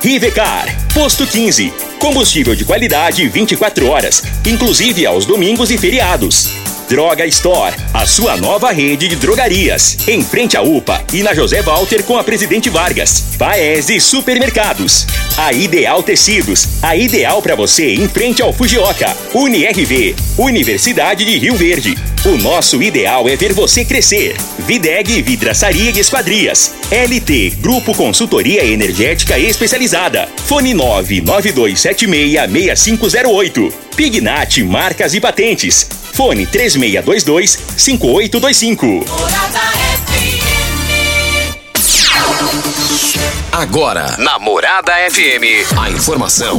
Rivercar, Posto 15. Combustível de qualidade 24 horas, inclusive aos domingos e feriados. Droga Store, a sua nova rede de drogarias. Em frente à UPA e na José Walter com a Presidente Vargas. Paese Supermercados. A Ideal Tecidos, a ideal para você em frente ao Fujioka. UniRV, Universidade de Rio Verde. O nosso ideal é ver você crescer. Videg Vidraçaria e Esquadrias. LT Grupo Consultoria Energética Especializada. Fone 992766508. Pignat Marcas e Patentes. Fone 3622-5825. Morada FM. Agora, na Morada FM, a informação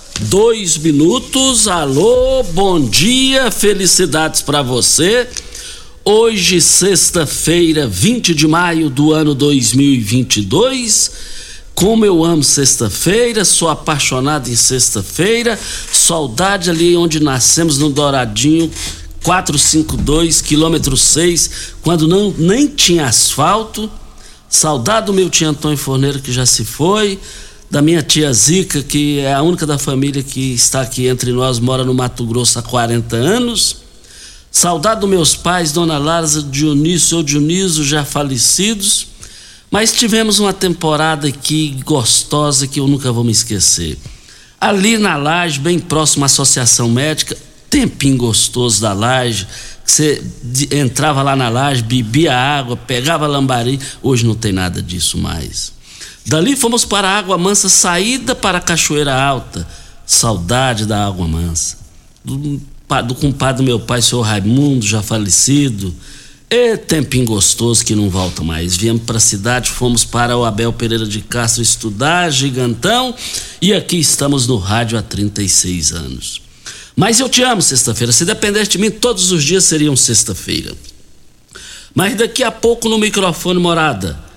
Alô, bom dia, felicidades para você. Hoje, sexta-feira, 20 de maio do ano 2022. Como eu amo sexta-feira, sou apaixonado em sexta-feira. Saudade ali onde nascemos, no Douradinho, 452, quilômetro 6, quando nem tinha asfalto. Saudade do meu tio Antônio Forneiro, que já se foi. Da minha tia Zica, que é a única da família que está aqui entre nós, mora no Mato Grosso há 40 anos. Saudade dos meus pais, Dona Larza, Dionísio, já falecidos. Mas tivemos uma temporada aqui gostosa que eu nunca vou me esquecer. Ali na Laje, bem próximo à Associação Médica, tempinho gostoso da Laje. Você entrava lá na Laje, bebia água, pegava lambari. Hoje não tem nada disso mais. Dali fomos para a Água Mansa, saída para a Cachoeira Alta. Saudade da Água Mansa. Do compadre do meu pai, senhor Raimundo, já falecido. É tempinho gostoso que não volta mais. Viemos para a cidade, fomos para o Abel Pereira de Castro estudar, gigantão. E aqui estamos no rádio há 36 anos. Mas eu te amo sexta-feira. Se dependesse de mim, todos os dias seriam sexta-feira. Mas daqui a pouco no microfone, Morada.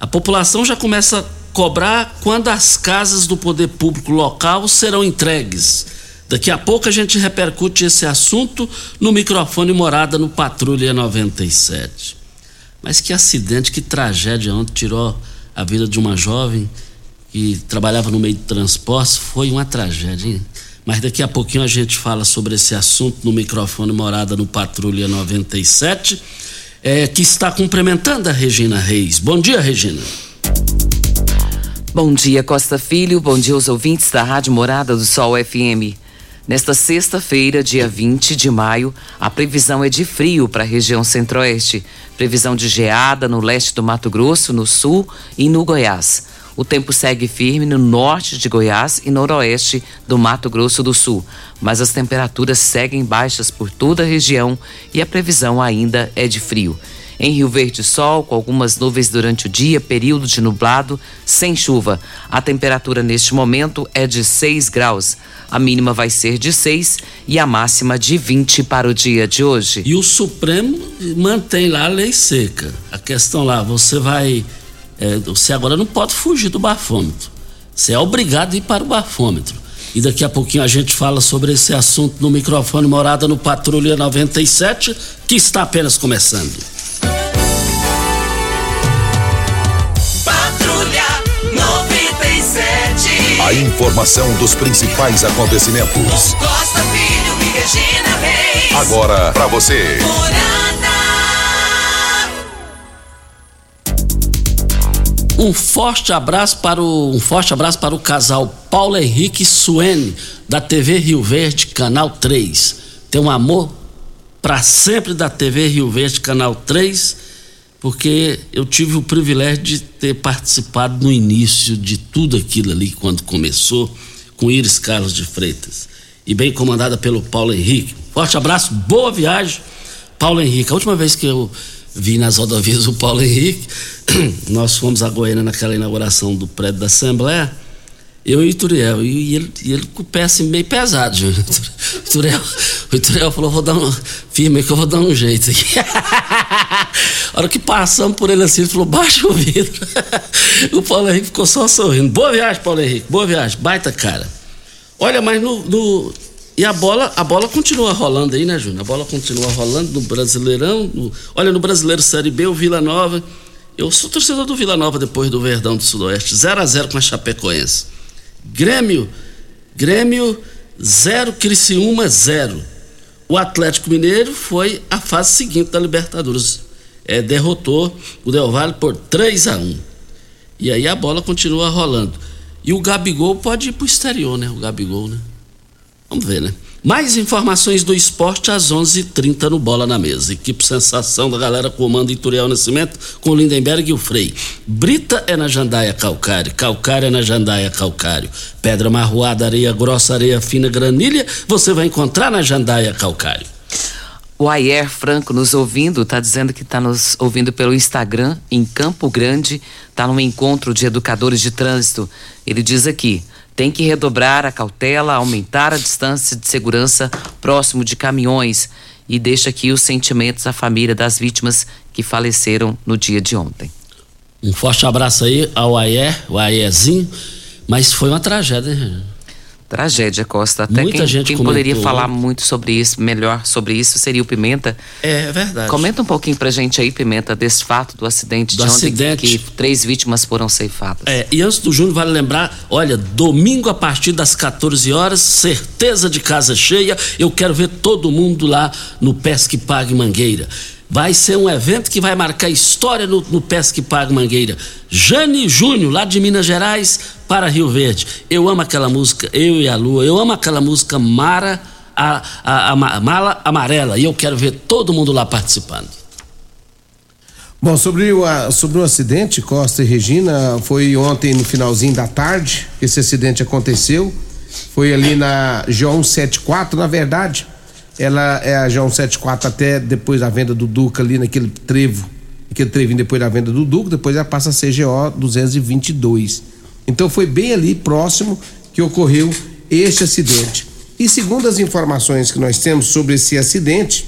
A população já começa a cobrar quando as casas do poder público local serão entregues. Daqui a pouco a gente repercute esse assunto no microfone Morada no Patrulha 97. Mas que acidente, que tragédia ontem, tirou a vida de uma jovem que trabalhava no meio de transporte, foi uma tragédia, hein? Mas daqui a pouquinho a gente fala sobre esse assunto no microfone Morada no Patrulha 97. Que está cumprimentando a Regina Reis. Bom dia, Regina. Bom dia, Costa Filho. Bom dia aos ouvintes da Rádio Morada do Sol FM. Nesta sexta-feira, dia 20 de maio, a previsão é de frio para a região centro-oeste. Previsão de geada no leste do Mato Grosso, no sul e no Goiás. O tempo segue firme no norte de Goiás e noroeste do Mato Grosso do Sul, mas as temperaturas seguem baixas por toda a região e a previsão ainda é de frio. Em Rio Verde, sol com algumas nuvens durante o dia, período de nublado, sem chuva. A temperatura neste momento é de 6 graus. A mínima vai ser de 6 e a máxima de 20 para o dia de hoje. E o Supremo mantém lá a lei seca. A questão lá, você vai... Você agora não pode fugir do bafômetro. Você é obrigado a ir para o bafômetro. E daqui a pouquinho a gente fala sobre esse assunto no microfone Morada no Patrulha 97, que está apenas começando. Patrulha 97. A informação dos principais acontecimentos. Com Costa Filho e Regina Reis. Agora para você. Morada. Um forte abraço para o casal Paulo Henrique Suene, da TV Rio Verde Canal 3. Tem um amor para sempre da TV Rio Verde Canal 3, porque eu tive o privilégio de ter participado no início de tudo aquilo ali, quando começou, com Iris Carlos de Freitas, e bem comandada pelo Paulo Henrique. Forte abraço, boa viagem, Paulo Henrique. A última vez que eu vi nas rodovias o Paulo Henrique, nós fomos a Goiânia naquela inauguração do prédio da Assembleia, eu e o Ituriel, e ele com o pé assim meio pesado, Júnior. O Ituriel falou, vou dar um jeito aqui. A hora que passamos por ele assim, ele falou, baixa o vidro. O Paulo Henrique ficou só sorrindo. Boa viagem, Paulo Henrique, boa viagem, baita cara. Olha, mas e a bola continua rolando aí, né, Júnior? A bola continua rolando no Brasileirão. No Brasileiro Série B, o Vila Nova. Eu sou torcedor do Vila Nova depois do Verdão do Sudoeste. 0-0 com a Chapecoense. Grêmio 0, Criciúma 0. O Atlético Mineiro foi a fase seguinte da Libertadores. Derrotou o Del Valle por 3-1. E aí a bola continua rolando. E o Gabigol pode ir pro exterior, né? Vamos ver, né? Mais informações do esporte às 11h30 no Bola na Mesa. Equipe Sensação da galera com o Mando Ituriel Nascimento, com o Lindenberg e o Frei. Brita é na Jandaia Calcário, calcário é na Jandaia Calcário. Pedra marroada, areia grossa, areia fina, granilha, você vai encontrar na Jandaia Calcário. O Ayer Franco nos ouvindo, tá dizendo que tá nos ouvindo pelo Instagram, em Campo Grande, tá num encontro de educadores de trânsito. Ele diz aqui, tem que redobrar a cautela, aumentar a distância de segurança próximo de caminhões, e deixa aqui os sentimentos à família das vítimas que faleceram no dia de ontem. Um forte abraço aí ao Ayer, o Ayerzinho, mas foi uma tragédia, hein? Tragédia, Costa. Até quem poderia falar muito sobre isso, melhor sobre isso, seria o Pimenta. É verdade. Comenta um pouquinho pra gente aí, Pimenta, desse fato do acidente de ontem, que 3 vítimas foram ceifadas. E antes do Júnior, vale lembrar, olha, domingo a partir das 14 horas, certeza de casa cheia, eu quero ver todo mundo lá no Pesque Pague Mangueira. Vai ser um evento que vai marcar história no Pesque Pague Mangueira. Jane Júnior, lá de Minas Gerais, para Rio Verde. Eu amo aquela música, Eu e a Lua. Eu amo aquela música Mala Amarela. E eu quero ver todo mundo lá participando. Bom, sobre o acidente, Costa e Regina, foi ontem no finalzinho da tarde que esse acidente aconteceu. Foi ali na G174, na verdade. Ela é a G174 até depois da venda do Duca, ali naquele trevo, aquele trevinho depois da venda do Duca, depois ela passa a CGO 222. Então foi bem ali próximo que ocorreu este acidente. E segundo as informações que nós temos sobre esse acidente,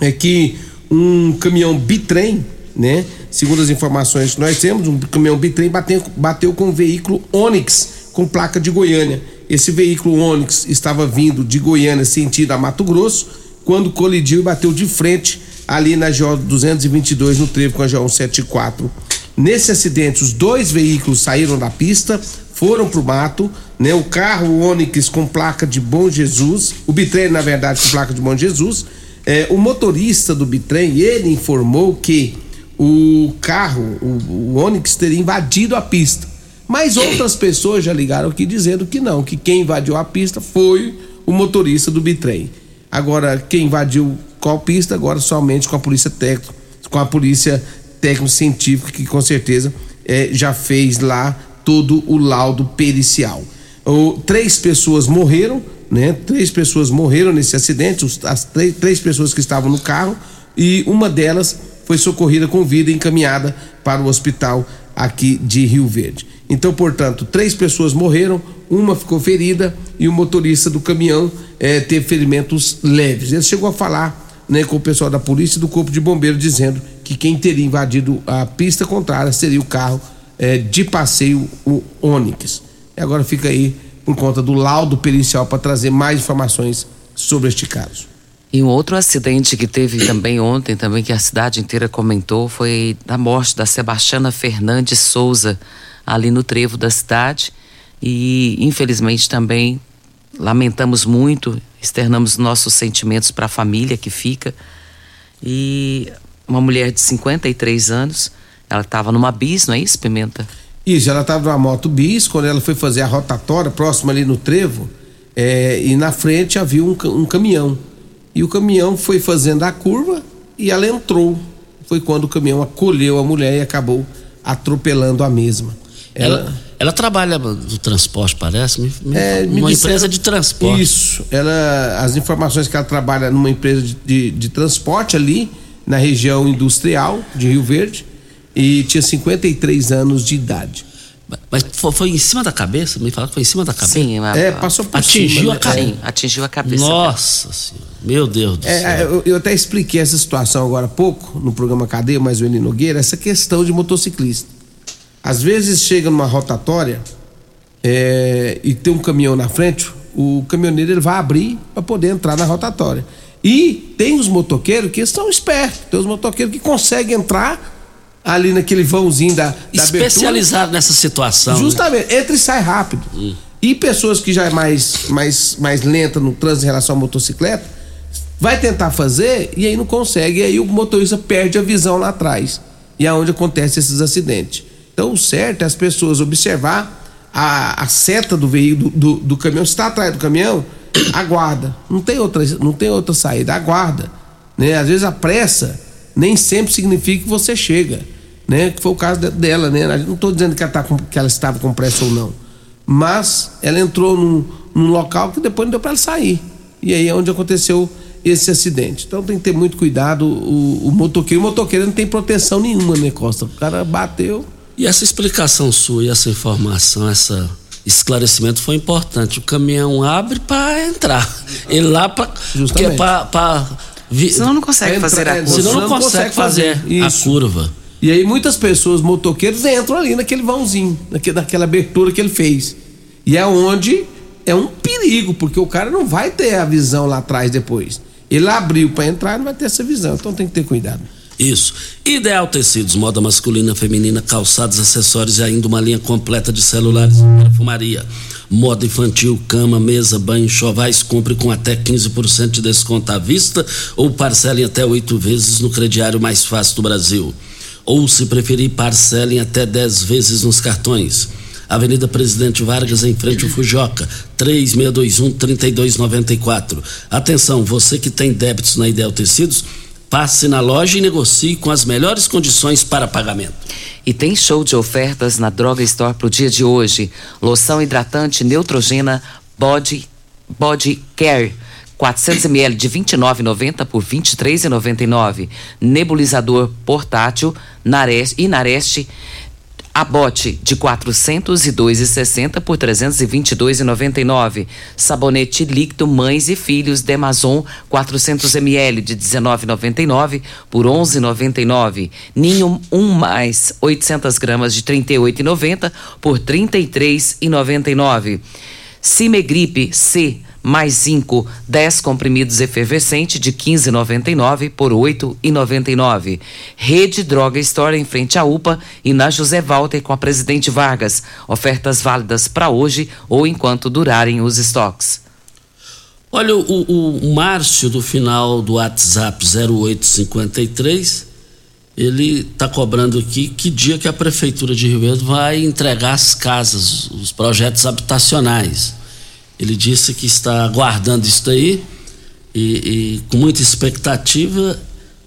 é que um caminhão bitrem, né? Segundo as informações que nós temos, um caminhão bitrem bateu com um veículo Onix com placa de Goiânia. Esse veículo Onix estava vindo de Goiânia sentido a Mato Grosso, quando colidiu e bateu de frente ali na GO 222 no trevo com a GO 174. Nesse acidente, os 2 veículos saíram da pista, foram pro mato, né? O carro Onix com placa de Bom Jesus, o bitrem na verdade com placa de Bom Jesus. O motorista do bitrem, ele informou que o carro, o Onix, teria invadido a pista. Mas outras pessoas já ligaram aqui dizendo que não, que quem invadiu a pista foi o motorista do bitrem. Agora, quem invadiu qual pista? Agora somente com a polícia técnica, com a polícia técnico-científica, que com certeza já fez lá todo o laudo pericial. 3 pessoas morreram, né? 3 pessoas morreram nesse acidente, as três pessoas que estavam no carro, e uma delas foi socorrida com vida e encaminhada para o hospital aqui de Rio Verde. Então, portanto, 3 pessoas morreram, uma ficou ferida e o motorista do caminhão teve ferimentos leves. Ele chegou a falar, né, com o pessoal da polícia e do corpo de bombeiro, dizendo que quem teria invadido a pista contrária seria o carro de passeio, o Onix. E agora fica aí por conta do laudo pericial para trazer mais informações sobre este caso. E um outro acidente que teve também ontem, também que a cidade inteira comentou, foi da morte da Sebastiana Fernandes Souza, ali no trevo da cidade, e infelizmente também lamentamos muito, externamos nossos sentimentos para a família que fica. E uma mulher de 53 anos, Ela estava numa bis, não é isso, Pimenta? Isso, ela estava numa moto bis, quando ela foi fazer a rotatória, próxima ali no trevo, e na frente havia um caminhão. E o caminhão foi fazendo a curva e ela entrou. Foi quando o caminhão acolheu a mulher e acabou atropelando a mesma. Ela trabalha do transporte, parece? Uma empresa de transporte. Isso. As informações que ela trabalha numa empresa de transporte ali, na região industrial de Rio Verde, e tinha 53 anos de idade. Mas foi em cima da cabeça? Me falaram que foi em cima da cabeça? Sim, passou por cima. Atingiu a cabeça. Nossa Senhora, meu Deus do céu. Eu até expliquei essa situação agora há pouco, no programa Cadeia, mas o Eli Nogueira, essa questão de motociclista. Às vezes chega numa rotatória e tem um caminhão na frente, o caminhoneiro ele vai abrir para poder entrar na rotatória. E tem os motoqueiros que são espertos, tem os motoqueiros que conseguem entrar ali naquele vãozinho da abertura. Especializado nessa situação. Justamente, né? Entra e sai rápido. E pessoas que já é mais lenta no trânsito em relação à motocicleta, vai tentar fazer e aí não consegue, e aí o motorista perde a visão lá atrás. E é onde acontecem esses acidentes. Então o certo é as pessoas observar a seta do veículo, do caminhão. Se está atrás do caminhão, aguarda. Não tem outra saída, aguarda. Né? Às vezes a pressa nem sempre significa que você chega, né? Que foi o caso dela, né? Não estou dizendo que ela estava com pressa ou não, mas ela entrou num local que depois não deu para ela sair. E aí é onde aconteceu esse acidente. Então tem que ter muito cuidado o motoqueiro. O motoqueiro não tem proteção nenhuma, né, Costa? O cara bateu. E essa explicação sua e essa informação, esse esclarecimento foi importante. O caminhão abre para entrar. Ele lá para... Justamente. Senão não consegue fazer a curva. Senão não consegue fazer a curva. E aí muitas pessoas, motoqueiros, entram ali naquele vãozinho, naquela abertura que ele fez. E é onde é um perigo, porque o cara não vai ter a visão lá atrás depois. Ele abriu para entrar, não vai ter essa visão. Então tem que ter cuidado. Isso. Ideal Tecidos, moda masculina, feminina, calçados, acessórios e ainda uma linha completa de celulares para perfumaria. Moda infantil, cama, mesa, banho, enxovais, compre com até 15% de desconto à vista ou parcelem até 8 vezes no crediário mais fácil do Brasil. Ou, se preferir, parcelem até 10 vezes nos cartões. Avenida Presidente Vargas, em frente ao Fujoca, 3621-3294. Atenção, você que tem débitos na Ideal Tecidos, passe na loja e negocie com as melhores condições para pagamento. E tem show de ofertas na Droga Store pro dia de hoje. Loção hidratante Neutrogena Body Care, 400ml de R$ 29,90 por R$ 23,99. Nebulizador portátil Nareste Abote de 402,60 por 322,99. Sabonete líquido Mães e Filhos Demazon 400ml de 19,99 por 11,99. Ninho 1 mais 800 gramas de 38,90 por 33,99. Cimegripe C mais 5, 10 comprimidos efervescente de 15,99 por 8,99. Rede Droga Store em frente à UPA e na José Walter com a Presidente Vargas. Ofertas válidas para hoje ou enquanto durarem os estoques. Olha, o Márcio do final do WhatsApp 0853, ele está cobrando aqui que dia que a Prefeitura de Rio Verde vai entregar as casas, os projetos habitacionais. Ele disse que está aguardando isso daí e com muita expectativa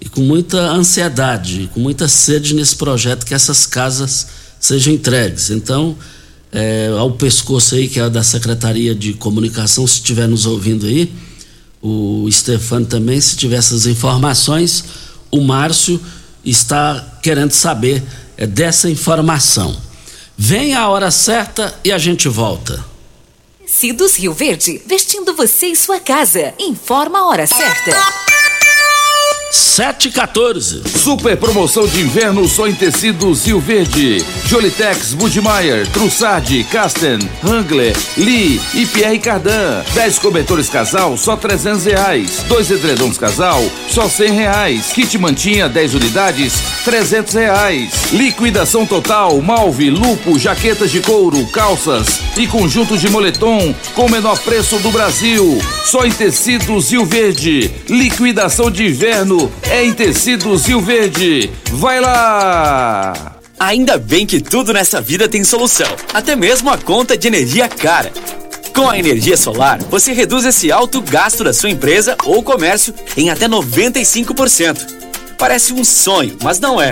e com muita ansiedade, com muita sede nesse projeto que essas casas sejam entregues. Então, ao pescoço aí, que é da Secretaria de Comunicação, se estiver nos ouvindo aí, o Stefani também, se tiver essas informações, o Márcio está querendo saber dessa informação. Vem a hora certa e a gente volta. Tecidos Rio Verde, vestindo você e sua casa. Informa a hora certa. 7:14. Super promoção de inverno só em tecidos Rio Verde. Jolitex, Budmeier, Trussardi, Casten, Hangler, Lee e Pierre Cardin. 10 cobertores casal só R$300. 2 edredons casal só R$100. Kit mantinha 10 unidades R$300. Liquidação total, malve, lupo, jaquetas de couro, calças e conjunto de moletom com o menor preço do Brasil. Só em tecidos Rio Verde. Liquidação de inverno é em tecidos Rio Verde. Vai lá! Ainda bem que tudo nessa vida tem solução, até mesmo a conta de energia cara. Com a energia solar, você reduz esse alto gasto da sua empresa ou comércio em até 95%. Parece um sonho, mas não é.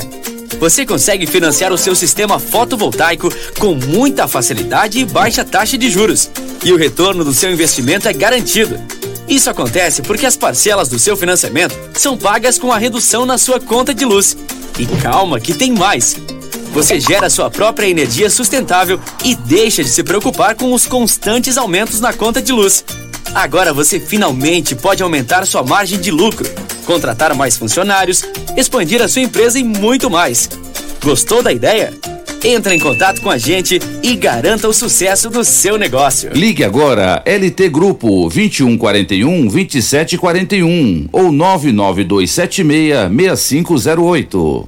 Você consegue financiar o seu sistema fotovoltaico com muita facilidade e baixa taxa de juros. E o retorno do seu investimento é garantido. Isso acontece porque as parcelas do seu financiamento são pagas com a redução na sua conta de luz. E calma que tem mais! Você gera sua própria energia sustentável e deixa de se preocupar com os constantes aumentos na conta de luz. Agora você finalmente pode aumentar sua margem de lucro, contratar mais funcionários, expandir a sua empresa e muito mais. Gostou da ideia? Entra em contato com a gente e garanta o sucesso do seu negócio. Ligue agora, LT Grupo 2141-2741 ou 99276-6508.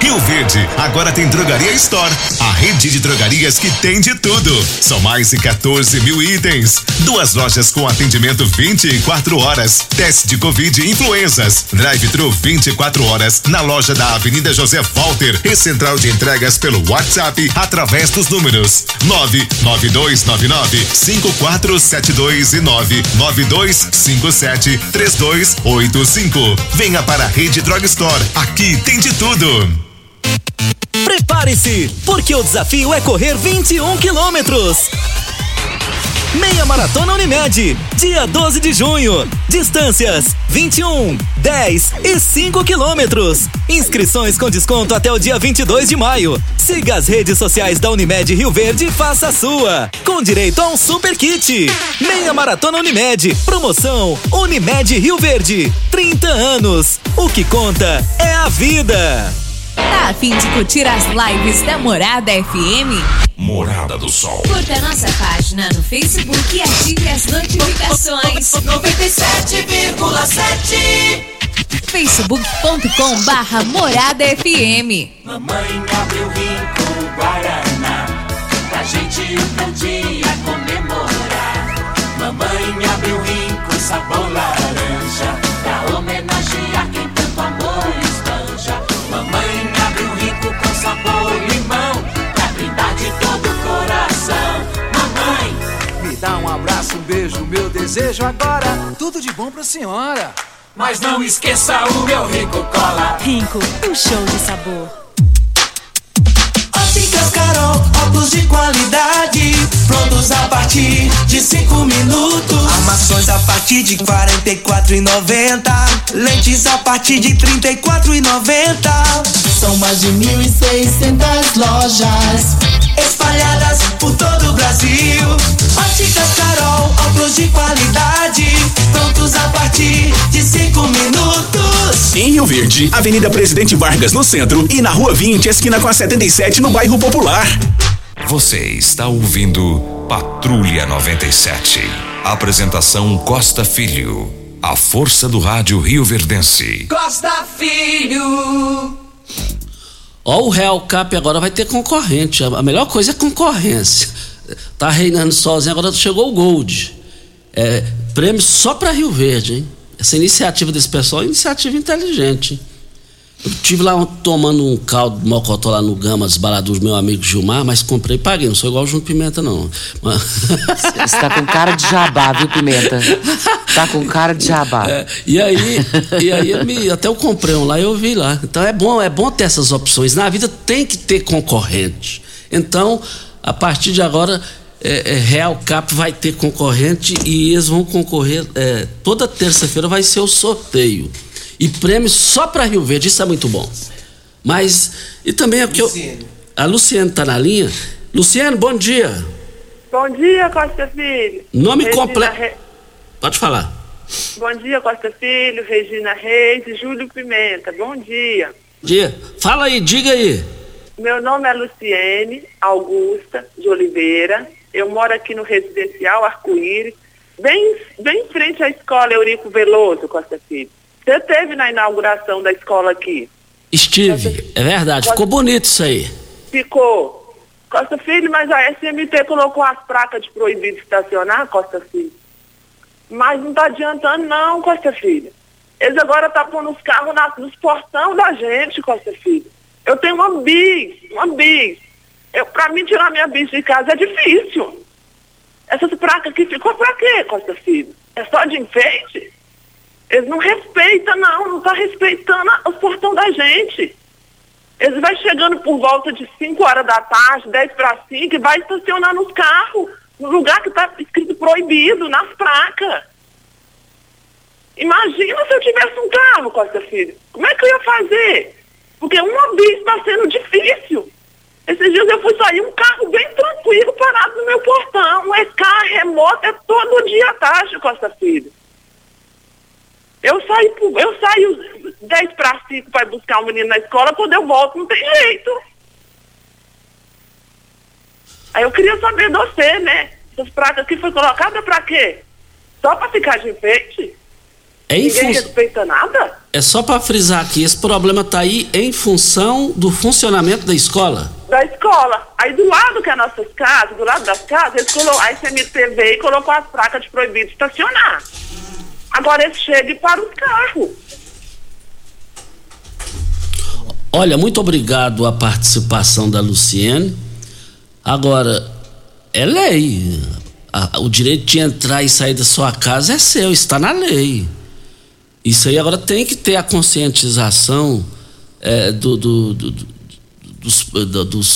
Rio Verde agora tem Drogaria Store, a rede de drogarias que tem de tudo. São mais de 14 mil itens. 2 lojas com atendimento 24 horas, teste de Covid e influenças, drive-thru 24 horas na loja da Avenida José Walter e central de entregas pelo WhatsApp através dos números 99299-5472 e 99257-3285. Venha para a rede Droga Store, aqui tem de tudo. Prepare-se, porque o desafio é correr 21 quilômetros. Meia Maratona Unimed, dia 12 de junho. Distâncias: 21, 10 e 5 quilômetros. Inscrições com desconto até o dia 22 de maio. Siga as redes sociais da Unimed Rio Verde e faça a sua. Com direito a um super kit. Meia Maratona Unimed, promoção Unimed Rio Verde. 30 anos. O que conta é a vida. Tá a fim de curtir as lives da Morada FM? Morada do Sol. Curta nossa página no Facebook e ative as notificações. 97,7 facebook.com/MoradaFM. Mamãe abriu rico Guaraná pra gente um bom dia comemorar. Mamãe abriu rico sabor laranja pra homenagear quem tanto amor espanja. Mamãe abre um rico com sabor limão, pra brindar de todo o coração. Mamãe, me dá um abraço, um beijo, meu desejo agora. Tudo de bom pra senhora. Mas não esqueça o meu Rico Cola. Rico, um show de sabor. Óticas Carol, óculos de qualidade, prontos a partir de 5 minutos. Armações a partir de R$44,90, lentes a partir de R$34,90. São mais de 1.600 lojas espalhadas por todo o Brasil. Óticas Carol, óculos de qualidade, prontos a partir de 5 minutos. Em Rio Verde, Avenida Presidente Vargas no centro e na Rua 20, esquina com a 77, no bairro Popular. Você está ouvindo Patrulha 97. Apresentação Costa Filho. A força do rádio rioverdense. Costa Filho. O Real Cap agora vai ter concorrente. A melhor coisa é concorrência. Tá reinando sozinho, agora chegou o Gold. Prêmio só para Rio Verde, hein? Essa iniciativa desse pessoal é iniciativa inteligente, hein? Eu estive lá tomando um caldo de mocotó lá no Gamas, Baladuz, meu amigo Gilmar, mas comprei e paguei. Não sou igual o Júnior Pimenta, não. Você tá com cara de jabá, viu, Pimenta? Tá com cara de jabá. E aí até eu comprei um lá e eu vi lá. Então é bom ter essas opções. Na vida tem que ter concorrente. Então, a partir de agora, Real Cap vai ter concorrente e eles vão concorrer. Toda terça-feira vai ser o sorteio. E prêmio só para Rio Verde, isso é muito bom. Mas, e também é o que eu... A Luciane tá na linha. Luciane, bom dia. Bom dia, Costa Filho. Nome completo. Pode falar. Bom dia, Costa Filho, Regina Reis e Júnior Pimenta. Bom dia. Bom dia. Fala aí, diga aí. Meu nome é Luciane Augusta de Oliveira. Eu moro aqui no residencial Arco-Íris, bem em frente à escola Eurico Veloso, Costa Filho. Você esteve na inauguração da escola aqui? Estive, é verdade. Ficou bonito isso aí. Ficou. Costa Filho, mas a SMT colocou as placas de proibido estacionar, Costa Filho. Mas não está adiantando não, Costa Filho. Eles agora estão pondo os carros nos portão da gente, Costa Filho. Eu tenho uma bis. Para mim, tirar minha bis de casa é difícil. Essas placas aqui ficou para quê, Costa Filho? É só de enfeite? Eles não respeitam, não está respeitando os portão da gente. Eles vão chegando por volta de 5 horas da tarde, 10 para 5, e vai estacionar nos carros, no lugar que está escrito proibido, nas placas. Imagina se eu tivesse um carro, Costa Filho. Como é que eu ia fazer? Porque uma bis está sendo difícil. Esses dias eu fui sair, um carro bem tranquilo, parado no meu portão. É carro, é moto, é todo dia à tarde, Costa Filho. Eu saio 10 para 5 para buscar o menino na escola, quando eu volto não tem jeito. Aí eu queria saber de você, né? Essas pratas aqui foram colocadas para quê? Só para ficar de enfeite? Ninguém respeita nada? É só para frisar aqui, esse problema tá aí em função do funcionamento da escola? Da escola. Aí do lado que é nossas casas, do lado das casas, eles a SMT veio e colocou as placas de proibido de estacionar. Agora eles chegam e param os carros. Olha, muito obrigado a participação da Luciane. Agora, é lei. O direito de entrar e sair da sua casa é seu, está na lei. Isso aí agora tem que ter a conscientização dos,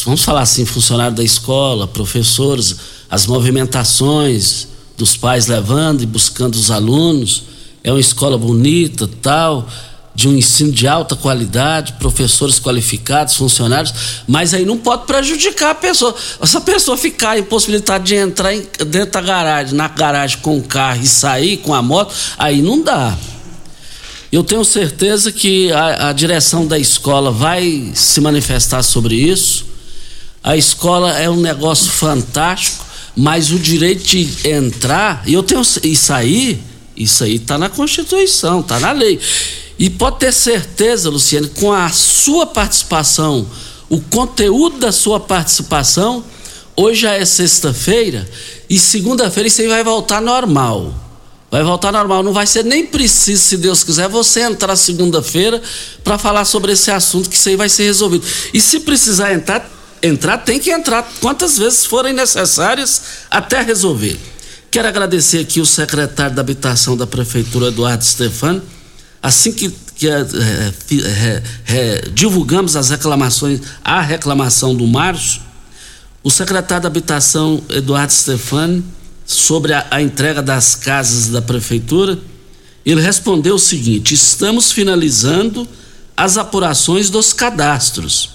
vamos falar assim, funcionários da escola, professores, as movimentações dos pais levando e buscando os alunos. É uma escola bonita, tal, de um ensino de alta qualidade, professores qualificados, funcionários, mas aí não pode prejudicar a pessoa. Se a pessoa ficar impossibilitada de entrar dentro da garagem, na garagem com o carro e sair com a moto, aí não dá. Eu tenho certeza que a direção da escola vai se manifestar sobre isso. A escola é um negócio fantástico, mas o direito de entrar, isso aí está na Constituição, está na lei. E pode ter certeza, Luciane, com a sua participação, o conteúdo da sua participação, hoje já é sexta-feira e segunda-feira isso aí vai voltar normal. Vai voltar normal, não vai ser nem preciso, se Deus quiser, você entrar segunda-feira para falar sobre esse assunto, que isso aí vai ser resolvido. E se precisar entrar, tem que entrar quantas vezes forem necessárias até resolver. Quero agradecer aqui o secretário da Habitação da Prefeitura, Eduardo Stefani. Assim que divulgamos as reclamações, a reclamação do Márcio, o secretário da Habitação, Eduardo Stefani, sobre a entrega das casas da Prefeitura, ele respondeu o seguinte: estamos finalizando as apurações dos cadastros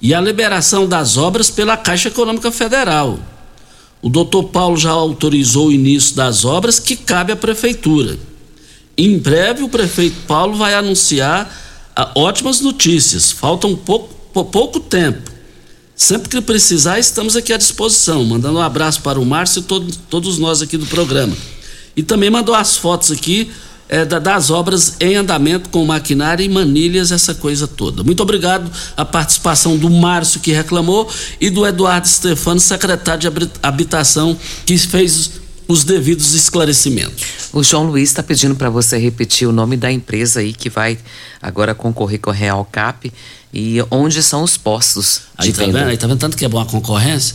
e a liberação das obras pela Caixa Econômica Federal. O doutor Paulo já autorizou o início das obras que cabe à Prefeitura. Em breve, o prefeito Paulo vai anunciar ótimas notícias. Falta pouco tempo. Sempre que precisar, estamos aqui à disposição. Mandando um abraço para o Márcio e todos nós aqui do programa. E também mandou as fotos aqui das obras em andamento com maquinário e manilhas, essa coisa toda. Muito obrigado à participação do Márcio, que reclamou, e do Eduardo Stefani, secretário de Habitação, que fez os devidos esclarecimentos. O João Luiz está pedindo para você repetir o nome da empresa aí que vai agora concorrer com a Real Cap e onde são os postos de venda. Aí tá vendo tanto que é boa a concorrência?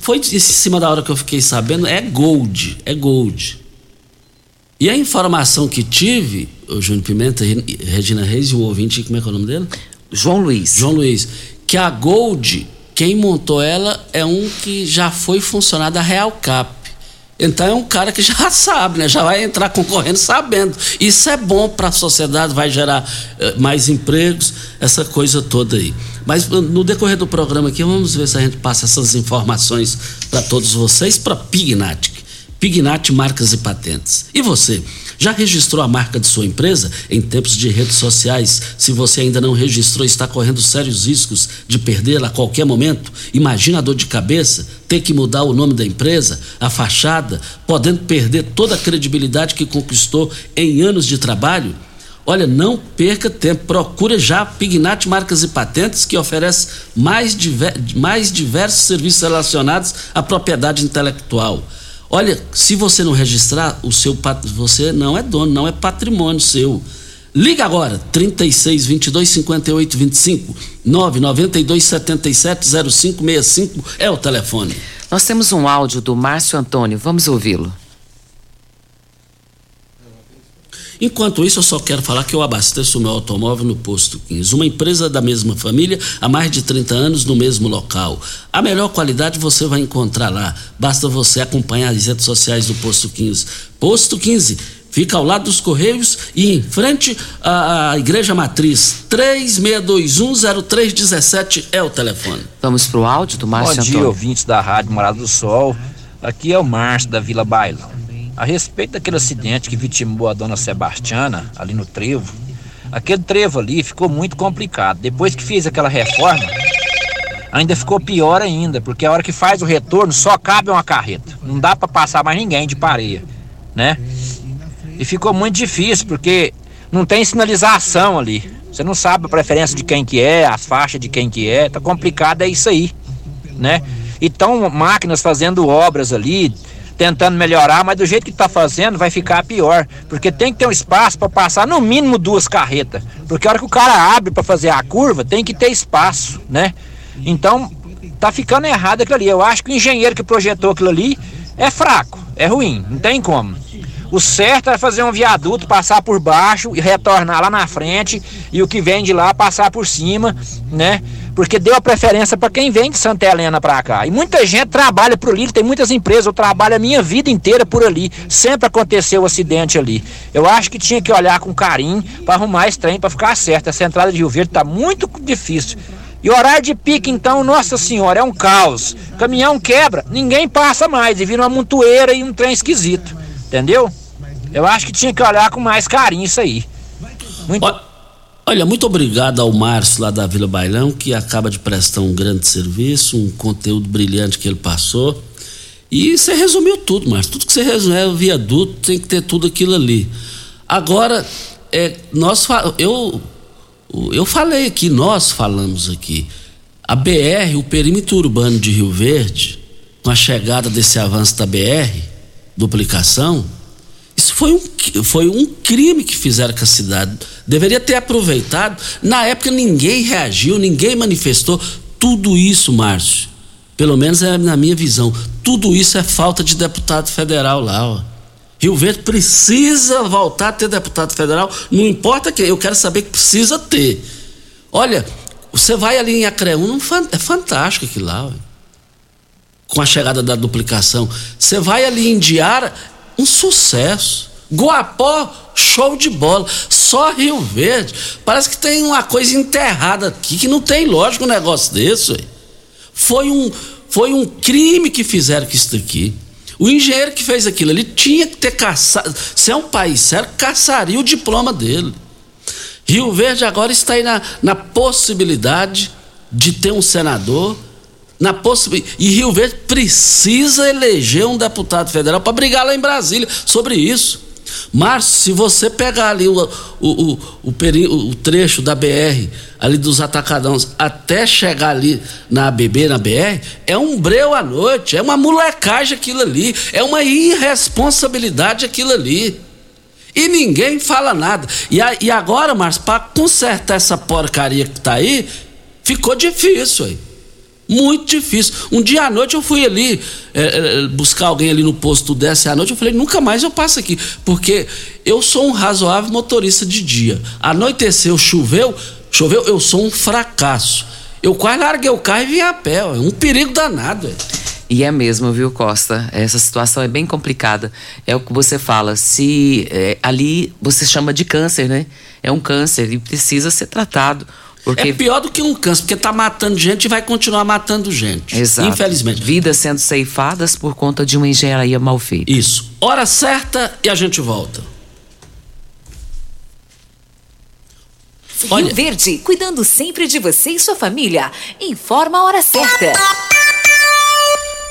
Foi em cima da hora que eu fiquei sabendo, é Gold. E a informação que tive, o Júnior Pimenta, Regina Reis e o ouvinte, como é que é o nome dele? João Luiz, que a Gold, quem montou ela é um que já foi funcionário da Real Cap. Então é um cara que já sabe, né? Já vai entrar concorrendo sabendo. Isso é bom para a sociedade, vai gerar mais empregos, essa coisa toda aí. Mas no decorrer do programa aqui, vamos ver se a gente passa essas informações para todos vocês, para Pignat Marcas e Patentes. E você, já registrou a marca de sua empresa? Em tempos de redes sociais, se você ainda não registrou, está correndo sérios riscos de perdê-la a qualquer momento. Imagina a dor de cabeça, ter que mudar o nome da empresa, a fachada, podendo perder toda a credibilidade que conquistou em anos de trabalho. Olha, não perca tempo, procura já a Pignat Marcas e Patentes, que oferece mais diversos serviços relacionados à propriedade intelectual. Olha, se você não registrar, o seu você não é dono, não é patrimônio seu. Liga agora, 36 22 58 25 992 77 0565 é o telefone. Nós temos um áudio do Márcio Antônio, vamos ouvi-lo. Enquanto isso, eu só quero falar que eu abasteço o meu automóvel no Posto 15, uma empresa da mesma família há mais de 30 anos no mesmo local. A melhor qualidade você vai encontrar lá, basta você acompanhar as redes sociais do Posto 15. Posto 15 fica ao lado dos Correios e em frente à Igreja Matriz. 36210317 é o telefone. Vamos para o áudio do Márcio Antônio. Bom dia, ouvintes da Rádio Morada do Sol, aqui é o Márcio da Vila Baila. A respeito daquele acidente que vitimou a dona Sebastiana, ali no trevo, aquele trevo ali ficou muito complicado. Depois que fiz aquela reforma, ainda ficou pior ainda, porque a hora que faz o retorno só cabe uma carreta. Não dá para passar mais ninguém de pareia, né? E ficou muito difícil, porque não tem sinalização ali. Você não sabe a preferência de quem que é, as faixas de quem que é. Tá complicado, é isso aí, né? E tão máquinas fazendo obras ali, tentando melhorar, mas do jeito que está fazendo vai ficar pior, porque tem que ter um espaço para passar no mínimo duas carretas, porque a hora que o cara abre para fazer a curva tem que ter espaço, né? Então tá ficando errado aquilo ali. Eu acho que o engenheiro que projetou aquilo ali é fraco, é ruim, não tem como. O certo é fazer um viaduto, passar por baixo e retornar lá na frente, e o que vem de lá passar por cima, né? Porque deu a preferência para quem vem de Santa Helena para cá. E muita gente trabalha por ali, tem muitas empresas, eu trabalho a minha vida inteira por ali. Sempre aconteceu um acidente ali. Eu acho que tinha que olhar com carinho para arrumar esse trem, para ficar certo. Essa entrada de Rio Verde está muito difícil. E horário de pique, então, nossa senhora, é um caos. Caminhão quebra, ninguém passa mais, e vira uma montoeira e um trem esquisito. Entendeu? Eu acho que tinha que olhar com mais carinho isso aí. Muito... Olha, muito obrigado ao Márcio lá da Vila Bailão, que acaba de prestar um grande serviço, um conteúdo brilhante que ele passou. E você resumiu tudo, Márcio. Tudo que você resumiu, viaduto, tem que ter tudo aquilo ali. Agora, eu falei aqui, nós falamos aqui, a BR, o perímetro urbano de Rio Verde, com a chegada desse avanço da BR, duplicação, isso foi um crime que fizeram com a cidade. Deveria ter aproveitado. Na época ninguém reagiu, ninguém manifestou. Tudo isso, Márcio, pelo menos é na minha visão, tudo isso é falta de deputado federal lá, ó. Rio Verde precisa voltar a ter deputado federal, não importa quem, eu quero saber que precisa ter. Olha, você vai ali em Acreúna, é fantástico aquilo lá, ó, com a chegada da duplicação. Você vai ali em Diara, um sucesso. Guapó, show de bola. Só Rio Verde. Parece que tem uma coisa enterrada aqui, que não tem lógico um negócio desse. Foi um crime que fizeram com isso daqui. O engenheiro que fez aquilo, ele tinha que ter caçado. Se é um país sério, caçaria o diploma dele. Rio Verde agora está aí na possibilidade de ter um senador. E Rio Verde precisa eleger um deputado federal para brigar lá em Brasília sobre isso. Márcio, se você pegar ali o trecho da BR, ali dos Atacadãos, até chegar ali na ABB, na BR, é um breu à noite, é uma molecagem aquilo ali, é uma irresponsabilidade aquilo ali. E ninguém fala nada. E agora, Márcio, para consertar essa porcaria que tá aí, ficou difícil aí. Muito difícil. Um dia à noite eu fui ali buscar alguém ali no posto 10 à noite, eu falei, nunca mais eu passo aqui, porque eu sou um razoável motorista de dia. Anoiteceu, choveu, eu sou um fracasso. Eu quase larguei o carro e vim a pé, ó, um perigo danado. E é mesmo, viu, Costa? Essa situação é bem complicada. É o que você fala, se ali você chama de câncer, né? É um câncer e precisa ser tratado. Porque... é pior do que um câncer, porque está matando gente e vai continuar matando gente. Exato. Infelizmente. Vidas sendo ceifadas por conta de uma engenharia mal feita. Isso. Hora certa e a gente volta. Olha... Rio Verde, cuidando sempre de você e sua família. Informa a hora certa.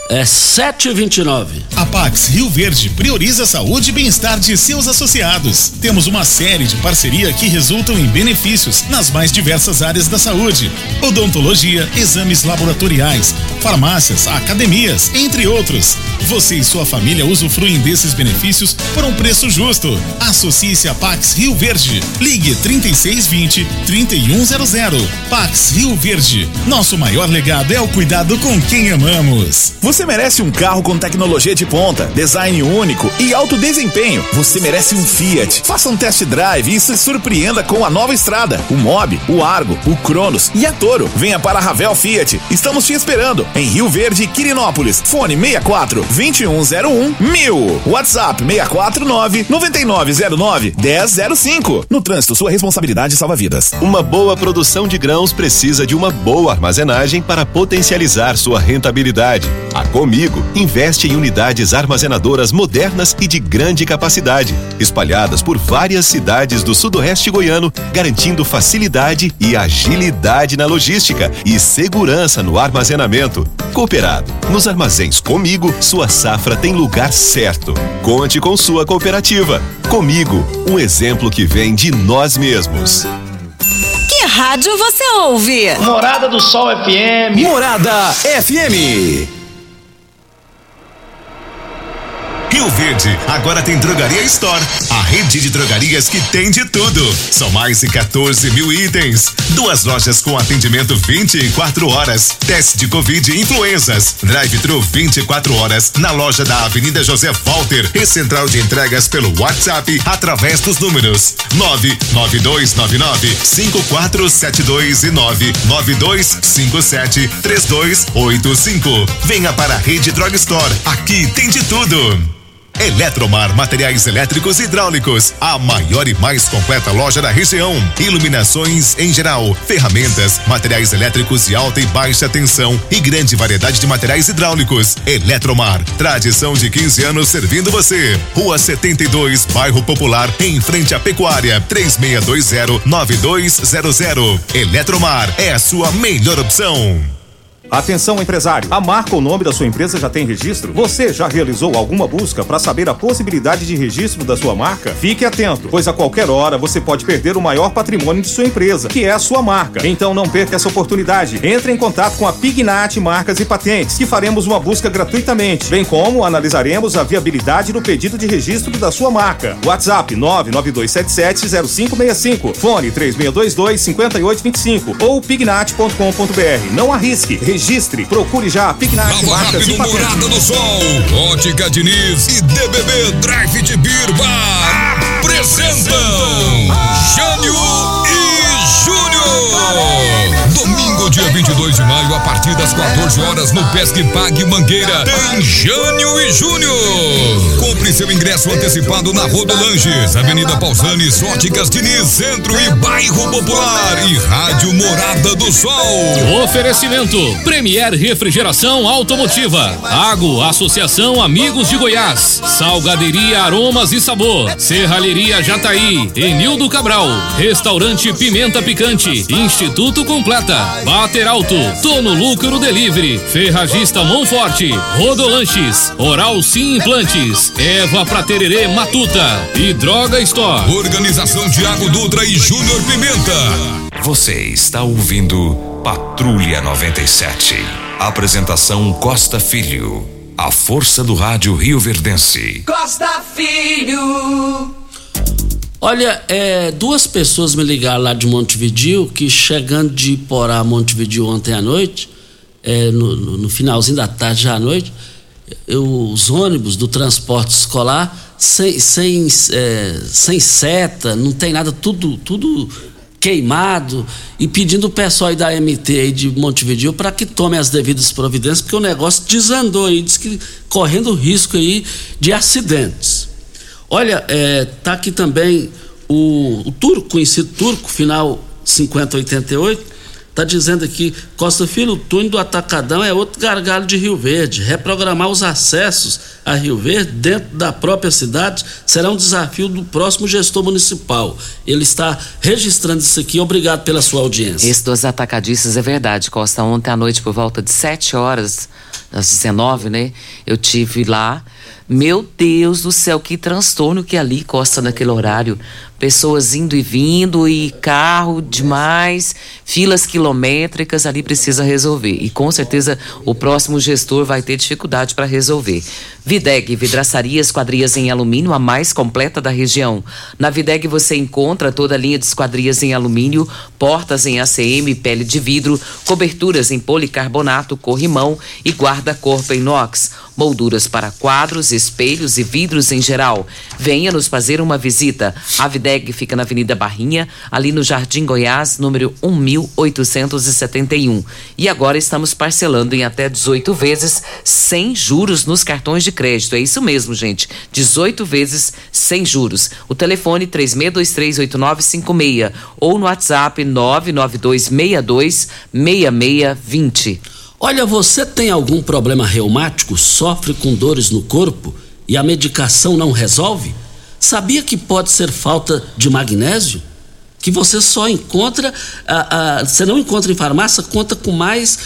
É 7h29. A Pax Rio Verde prioriza a saúde e bem-estar de seus associados. Temos uma série de parceria que resultam em benefícios nas mais diversas áreas da saúde. Odontologia, exames laboratoriais, farmácias, academias, entre outros. Você e sua família usufruem desses benefícios por um preço justo. Associe-se a Pax Rio Verde. Ligue 3620-3100. Pax Rio Verde. Nosso maior legado é o cuidado com quem amamos. Você merece um carro com tecnologia de ponta, design único e alto desempenho. Você merece um Fiat. Faça um test drive e se surpreenda com a nova Estrada, o Mobi, o Argo, o Cronos e a Toro. Venha para a Ravel Fiat. Estamos te esperando em Rio Verde e Quirinópolis. Fone 64-2101-1000. WhatsApp 649-9909-1005. No trânsito, sua responsabilidade salva vidas. Uma boa produção de grãos precisa de uma boa armazenagem para potencializar sua rentabilidade. A Comigo investe em unidades armazenadoras modernas e de grande capacidade, espalhadas por várias cidades do sudoeste goiano, garantindo facilidade e agilidade na logística e segurança no armazenamento. Cooperado, nos armazéns Comigo, sua safra tem lugar certo. Conte com sua cooperativa. Comigo, um exemplo que vem de nós mesmos. Que rádio você ouve? Morada do Sol FM. Morada FM. Rio Verde agora tem Drogaria Store, a rede de drogarias que tem de tudo. São mais de 14 mil itens. 2 lojas com atendimento 24 horas. Teste de Covid e influenças. Drive-thru 24 horas na loja da Avenida José Walter e central de entregas pelo WhatsApp através dos números 99299-5472 e 99257-3285. Venha para a rede Droga Store. Aqui tem de tudo. Eletromar, materiais elétricos e hidráulicos, a maior e mais completa loja da região, iluminações em geral, ferramentas, materiais elétricos de alta e baixa tensão e grande variedade de materiais hidráulicos. Eletromar, tradição de 15 anos servindo você. Rua 72, bairro Popular, em frente à Pecuária, 3620-9200. Eletromar é a sua melhor opção. Atenção, empresário, a marca ou nome da sua empresa já tem registro? Você já realizou alguma busca para saber a possibilidade de registro da sua marca? Fique atento, pois a qualquer hora você pode perder o maior patrimônio de sua empresa, que é a sua marca. Então não perca essa oportunidade. Entre em contato com a Pignat Marcas e Patentes, que faremos uma busca gratuitamente, bem como analisaremos a viabilidade do pedido de registro da sua marca. WhatsApp 992770565, fone 3622-5825 ou pignat.com.br. Não arrisque. Registre, procure já a Pignat Marcas e Patentes. Morada do Sol, Ótica Diniz e DBB Drive de Birba apresentam Jânio e Júnior. Domingo, dia 22 de maio, a partir das 14 horas, no Pesque Pague Mangueira, tem Jânio e Júnior. Compre seu ingresso antecipado na Rodolanges, Avenida Pausanes, Óticas Diniz, Centro e Bairro Popular e Rádio Morada do Sol. Oferecimento Premier Refrigeração Automotiva, Ago, Associação Amigos de Goiás, Salgaderia Aromas e Sabor, Serralheria Jataí, Enildo Cabral, Restaurante Pimenta Picante, Instituto Completa, Bater Alto, Tono Lucro Delivery, Ferragista Mão Forte, Rodolanches, Oral Sim Implantes, Eva Pratererê Matuta e Droga Store. Organização Thiago Dutra e Júnior Pimenta. Você está ouvindo Patrulha 97. Apresentação Costa Filho. A força do rádio rioverdense. Costa Filho. Olha, 2 pessoas me ligaram lá de Montevidio, que chegando de Iporá a Montevidio ontem à noite, no finalzinho da tarde já à noite, os ônibus do transporte escolar sem seta, não tem nada, tudo queimado, e pedindo o pessoal aí da MT aí de Montevidio para que tome as devidas providências, porque o negócio desandou aí, diz que correndo risco aí de acidentes. Olha, tá aqui também o Turco, conhecido Turco, final 5088, tá dizendo aqui: Costa Filho, o túnel do Atacadão é outro gargalo de Rio Verde. Reprogramar os acessos a Rio Verde dentro da própria cidade será um desafio do próximo gestor municipal. Ele está registrando isso aqui. Obrigado pela sua audiência. Isso dos atacadistas é verdade, Costa. Ontem à noite, por volta de 7 horas, às 19, né? Eu tive lá. Meu Deus do céu, que transtorno que ali Costa naquele horário. Pessoas indo e vindo e carro demais, filas quilométricas, ali precisa resolver. E com certeza o próximo gestor vai ter dificuldade para resolver. Videg, vidraçaria, esquadrias em alumínio, a mais completa da região. Na Videg você encontra toda a linha de esquadrias em alumínio, portas em ACM, pele de vidro, coberturas em policarbonato, corrimão e guarda-corpo em inox. Molduras para quadros, espelhos e vidros em geral. Venha nos fazer uma visita. A Videg fica na Avenida Barrinha, ali no Jardim Goiás, número 1871. E agora estamos parcelando em até 18 vezes sem juros nos cartões de crédito. É isso mesmo, gente. 18 vezes sem juros. O telefone 36238956 ou no WhatsApp 992626620. Olha, você tem algum problema reumático? Sofre com dores no corpo e a medicação não resolve? Sabia que pode ser falta de magnésio? Que você só encontra, você não encontra em farmácia, conte mais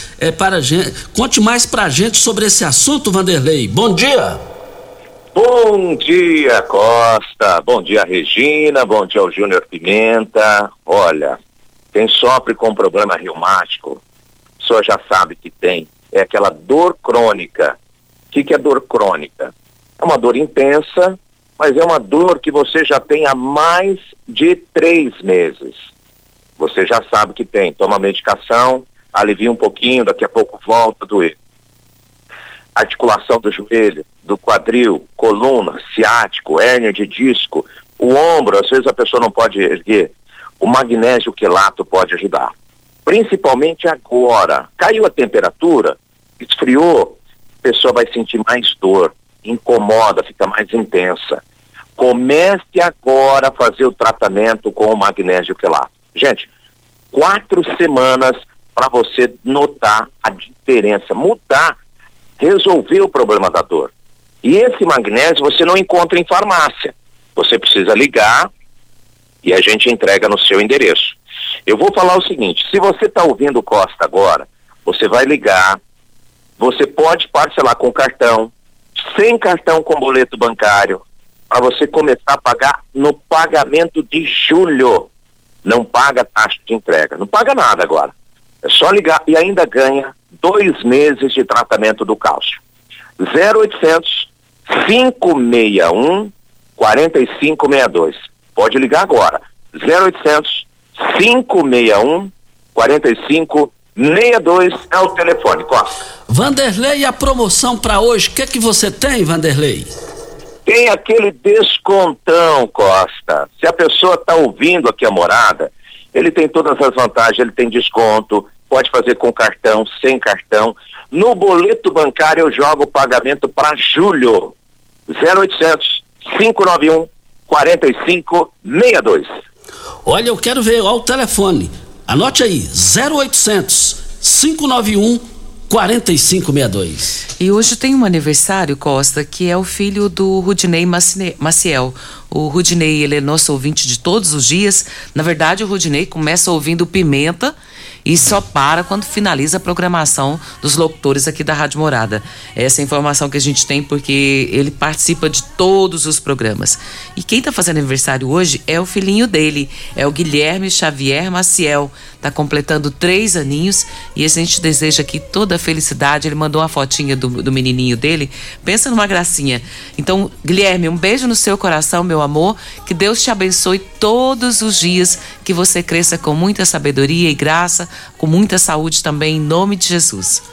pra gente sobre esse assunto, Vanderlei. Bom dia! Bom dia, Costa. Bom dia, Regina. Bom dia ao Júnior Pimenta. Olha, quem sofre com problema reumático, a pessoa já sabe que tem, é aquela dor crônica. O que é dor crônica? É uma dor intensa, mas é uma dor que você já tem há mais de 3 meses. Você já sabe que tem, toma medicação, alivia um pouquinho, daqui a pouco volta a doer. Articulação do joelho, do quadril, coluna, ciático, hérnia de disco, o ombro, às vezes a pessoa não pode erguer. O magnésio quelato pode ajudar. Principalmente agora, caiu a temperatura, esfriou, a pessoa vai sentir mais dor, incomoda, fica mais intensa. Comece agora a fazer o tratamento com o magnésio quelato. Gente, 4 semanas para você notar a diferença, mudar, resolver o problema da dor. E esse magnésio você não encontra em farmácia. Você precisa ligar e a gente entrega no seu endereço. Eu vou falar o seguinte, se você está ouvindo Costa agora, você vai ligar, você pode parcelar com cartão, sem cartão, com boleto bancário, para você começar a pagar no pagamento de julho. Não paga taxa de entrega, não paga nada agora. É só ligar e ainda ganha 2 meses de tratamento do cálcio. 0800 561 4562. Pode ligar agora. 0800 561-4562 é o telefone, Costa. Vanderlei, a promoção para hoje, o que é que você tem, Vanderlei? Tem aquele descontão, Costa. Se a pessoa está ouvindo aqui a Morada, ele tem todas as vantagens, ele tem desconto, pode fazer com cartão, sem cartão. No boleto bancário eu jogo o pagamento para julho. 0800-591-4562. Olha, eu quero ver, olha o telefone. Anote aí, 0800-591-4562. E hoje tem um aniversário, Costa, que é o filho do Rudinei Maciel. O Rudinei, ele é nosso ouvinte de todos os dias. Na verdade, o Rudinei começa ouvindo Pimenta e só para quando finaliza a programação dos locutores aqui da Rádio Morada. Essa é a informação que a gente tem, porque ele participa de todos os programas. E quem está fazendo aniversário hoje é o filhinho dele, é o Guilherme Xavier Maciel. Está completando 3 aninhos e a gente deseja aqui toda a felicidade. Ele mandou uma fotinha do menininho dele. Pensa numa gracinha. Então, Guilherme, um beijo no seu coração, meu amor. Que Deus te abençoe todos os dias, que você cresça com muita sabedoria e graça, com muita saúde também, em nome de Jesus.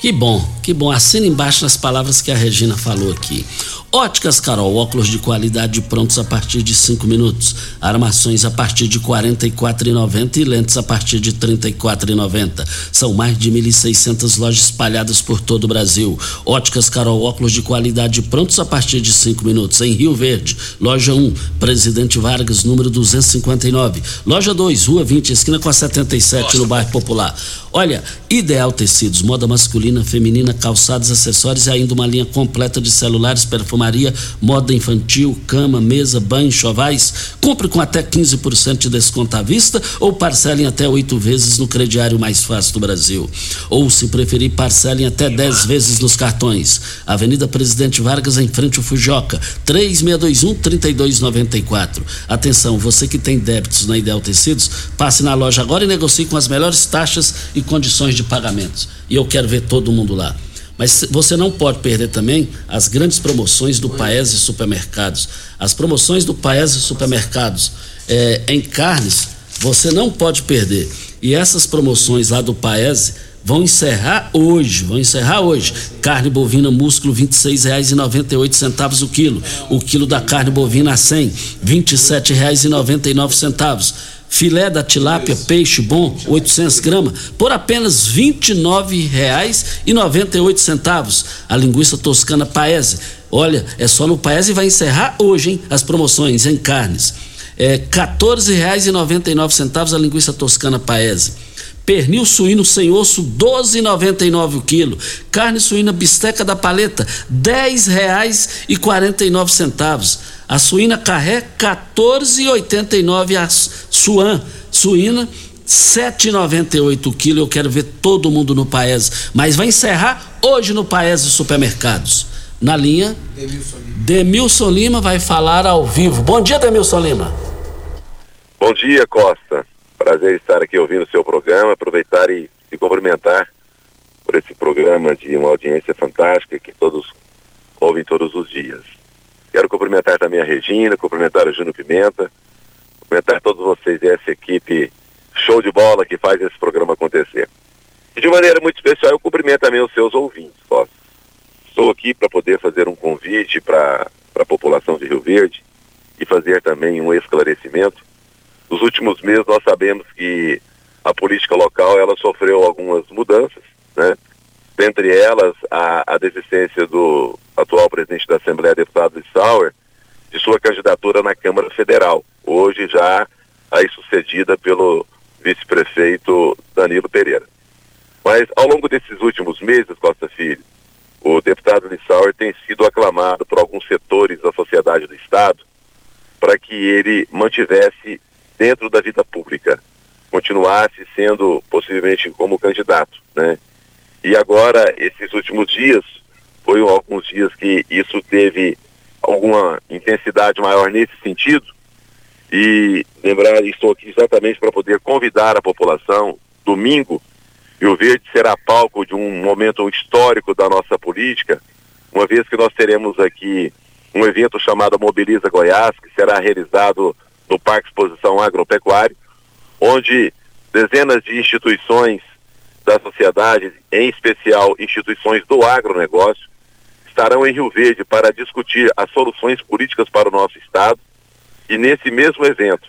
Que bom, assina embaixo nas palavras que a Regina falou aqui. Óticas Carol, óculos de qualidade prontos a partir de 5 minutos, armações a partir de R$ 44,90 e lentes a partir de R$ 34,90. São mais de 1.600 lojas espalhadas por todo o Brasil. Óticas Carol, óculos de qualidade prontos a partir de 5 minutos, em Rio Verde, loja 1, Presidente Vargas, número 259, loja 2, rua 20, esquina com a 77, no bairro Popular. Olha, Ideal Tecidos, moda masculina masculina, feminina, calçados, acessórios e ainda uma linha completa de celulares, perfumaria, moda infantil, cama, mesa, banho, enxovais. Compre com até 15% de desconto à vista ou parcelem até 8 vezes no crediário mais fácil do Brasil. Ou, se preferir, parcelem até 10 vezes nos cartões. Avenida Presidente Vargas, em frente ao Fujoca, 3621-3294. Atenção, você que tem débitos na Ideal Tecidos, passe na loja agora e negocie com as melhores taxas e condições de pagamentos. E eu quero ver todo mundo lá. Mas você não pode perder também as grandes promoções do Paese Supermercados. As promoções do Paese Supermercados em carnes, você não pode perder. E essas promoções lá do Paese vão encerrar hoje, Carne bovina músculo R$26,98 o quilo. O quilo da carne bovina a 100, R$27,99. Filé da tilápia, peixe bom, 800 gramas, por apenas R$ 29,98. A linguiça toscana Paese, olha, é só no Paese e vai encerrar hoje, hein? As promoções em carnes. R$14,99 a linguiça toscana Paese. Pernil suíno sem osso, R$12,99 o quilo. Carne suína bisteca da paleta, R$10,49. A suína carré, R$14,89. A suína, R$7,98 o quilo. Eu quero ver todo mundo no Paese. Mas vai encerrar hoje no Paese Supermercados. Na linha, Demilson Lima vai falar ao vivo. Bom dia, Demilson Lima. Bom dia, Costa. Prazer estar aqui ouvindo o seu programa, aproveitar e se cumprimentar por esse programa de uma audiência fantástica que todos ouvem todos os dias. Quero cumprimentar também a Regina, cumprimentar o Júnior Pimenta, cumprimentar todos vocês dessa equipe show de bola que faz esse programa acontecer. E de maneira muito especial eu cumprimento também os seus ouvintes. Ó. Estou aqui para poder fazer um convite para a população de Rio Verde e fazer também um esclarecimento. Nos últimos meses nós sabemos que a política local ela sofreu algumas mudanças, né? Dentre elas a desistência do atual presidente da Assembleia, deputado Sauer, de sua candidatura na Câmara Federal, hoje já aí sucedida pelo vice-prefeito Danilo Pereira. Mas ao longo desses últimos meses, Costa Filho, o deputado Sauer tem sido aclamado por alguns setores da sociedade do Estado para que ele mantivesse dentro da vida pública, continuasse sendo possivelmente como candidato, né? E agora, esses últimos dias, foram alguns dias que isso teve alguma intensidade maior nesse sentido, e lembrar, estou aqui exatamente para poder convidar a população, domingo, Rio Verde será palco de um momento histórico da nossa política, uma vez que nós teremos aqui um evento chamado Mobiliza Goiás, que será realizado no Parque Exposição Agropecuário, onde dezenas de instituições da sociedade, em especial instituições do agronegócio, estarão em Rio Verde para discutir as soluções políticas para o nosso Estado. E nesse mesmo evento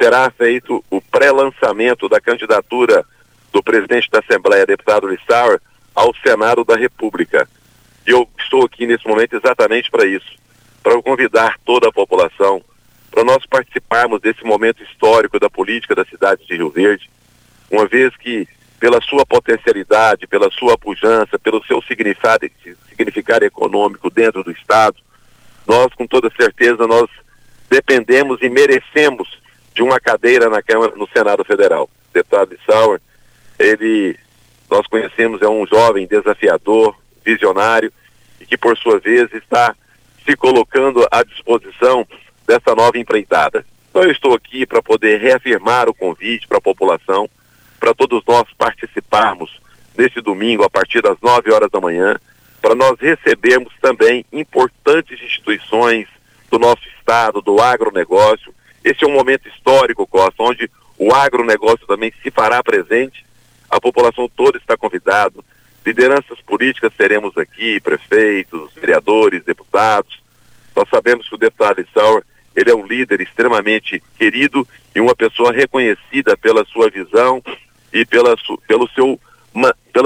será feito o pré-lançamento da candidatura do presidente da Assembleia, deputado Sauer, ao Senado da República. E eu estou aqui nesse momento exatamente para isso, para convidar toda a população para nós participarmos desse momento histórico da política da cidade de Rio Verde, uma vez que pela sua potencialidade, pela sua pujança, pelo seu significado econômico dentro do Estado, nós com toda certeza nós dependemos e merecemos de uma cadeira na Câmara, no Senado Federal. O deputado Sauer, nós conhecemos, é um jovem desafiador, visionário e que por sua vez está se colocando à disposição dessa nova empreitada. Então eu estou aqui para poder reafirmar o convite para a população, para todos nós participarmos neste domingo a partir das 9 horas da manhã, para nós recebermos também importantes instituições do nosso Estado, do agronegócio. Esse é um momento histórico, Costa, onde o agronegócio também se fará presente, a população toda está convidada, lideranças políticas teremos aqui, prefeitos, vereadores, deputados. Nós sabemos que o deputado Sauer ele é um líder extremamente querido e uma pessoa reconhecida pela sua visão e pela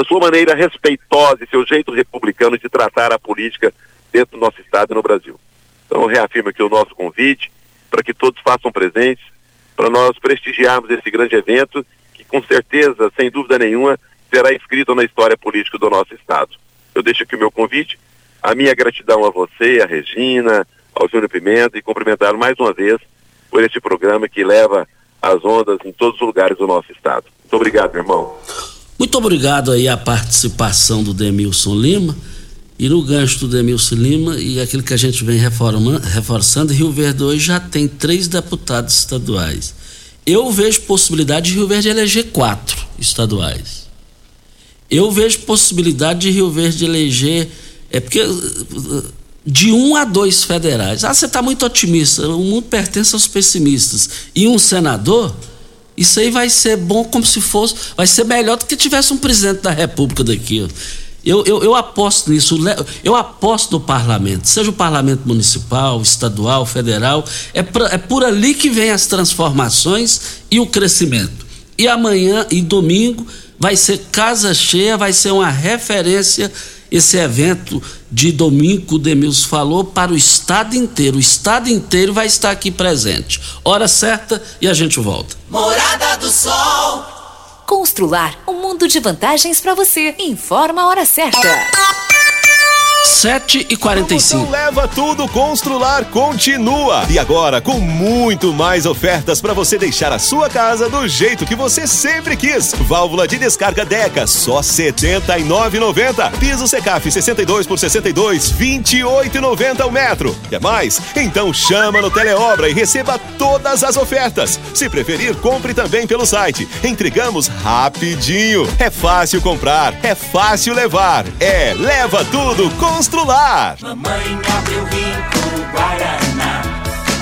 sua maneira respeitosa e seu jeito republicano de tratar a política dentro do nosso Estado e no Brasil. Então, eu reafirmo aqui o nosso convite para que todos façam presentes, para nós prestigiarmos esse grande evento que, com certeza, sem dúvida nenhuma, será escrito na história política do nosso Estado. Eu deixo aqui o meu convite, a minha gratidão a você, a Regina, ao Júnior Pimenta, e cumprimentar mais uma vez por este programa que leva as ondas em todos os lugares do nosso Estado. Muito obrigado, meu irmão. Muito obrigado aí a participação do Demilson Lima, e no gancho do Demilson Lima e aquilo que a gente vem reforçando, Rio Verde hoje já tem 3 deputados estaduais. Eu vejo possibilidade de Rio Verde eleger 4 estaduais. Eu vejo possibilidade de Rio Verde eleger... porque de 1 a 2 federais. Você está muito otimista. O mundo pertence aos pessimistas. E um senador, isso aí vai ser bom como se fosse... Vai ser melhor do que tivesse um presidente da república daqui. Eu aposto nisso. Eu aposto no parlamento. Seja o parlamento municipal, estadual, federal. É por ali que vem as transformações e o crescimento. E amanhã e domingo vai ser casa cheia, vai ser uma referência... Esse evento de domingo que o Demilson falou para o Estado inteiro. O Estado inteiro vai estar aqui presente. Hora certa e a gente volta. Morada do Sol. Constrular um mundo de vantagens para você. Informa a hora certa. 7h45. Leva tudo, Constrular continua. E agora com muito mais ofertas para você deixar a sua casa do jeito que você sempre quis. Válvula de descarga Deca, só R$ 79,90. Piso Secaf 62 por 62, R$ 28,90 o metro. Quer mais? Então chama no Teleobra e receba todas as ofertas. Se preferir, compre também pelo site. Entregamos rapidinho. É fácil comprar, é fácil levar. É, leva tudo, Constrular. Mamãe abriu rico Guaraná,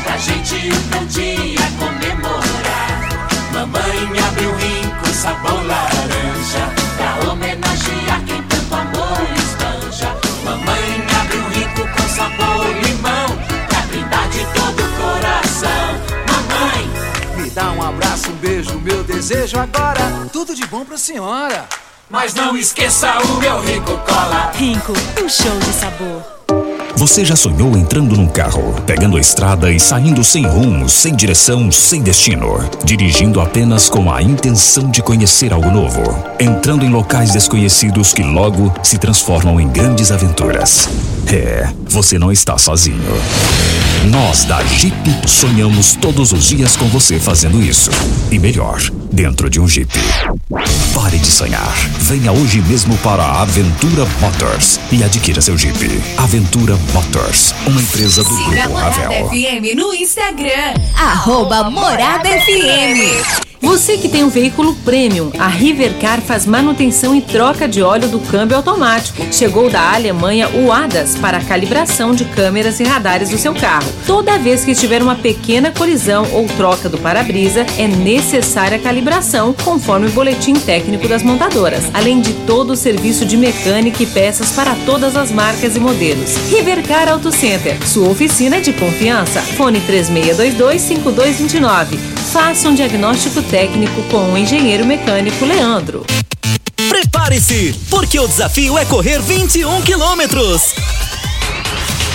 pra gente um dia comemorar. Mamãe abriu rico sabor laranja, pra homenagear quem tanto amor espanja. Mamãe abriu rico com sabor limão, pra brindar de todo o coração. Mamãe, me dá um abraço, um beijo, meu desejo agora, tudo de bom pra senhora. Mas não esqueça o meu Rico Cola. Rico, um show de sabor. Você já sonhou entrando num carro, pegando a estrada e saindo sem rumo, sem direção, sem destino, dirigindo apenas com a intenção de conhecer algo novo, entrando em locais desconhecidos que logo se transformam em grandes aventuras? Você não está sozinho. Nós da Jeep sonhamos todos os dias com você fazendo isso, e melhor, dentro de um Jeep. Pare de sonhar, venha hoje mesmo para a Aventura Motors e adquira seu Jeep. Aventura Motors, uma empresa do Grupo Ravel. FM no Instagram, @MoradaFM. Você que tem um veículo premium, a Rivercar faz manutenção e troca de óleo do câmbio automático. Chegou da Alemanha o ADAS para a calibração de câmeras e radares do seu carro. Toda vez que tiver uma pequena colisão ou troca do para-brisa, é necessária a calibração, conforme o boletim técnico das montadoras, além de todo o serviço de mecânica e peças para todas as marcas e modelos. Rivercar Auto Center, sua oficina de confiança. Fone 3622-5229. Faça um diagnóstico técnico com o engenheiro mecânico Leandro. Prepare-se, porque o desafio é correr 21 quilômetros.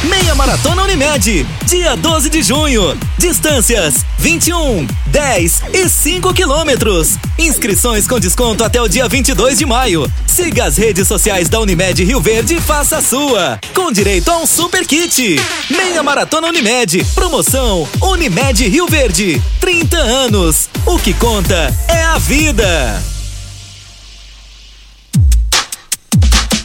Meia Maratona Unimed, dia 12 de junho. Distâncias: 21, 10 e 5 quilômetros. Inscrições com desconto até o dia 22 de maio. Siga as redes sociais da Unimed Rio Verde e faça a sua, com direito a um super kit. Meia Maratona Unimed, promoção Unimed Rio Verde. 30 anos. O que conta é a vida.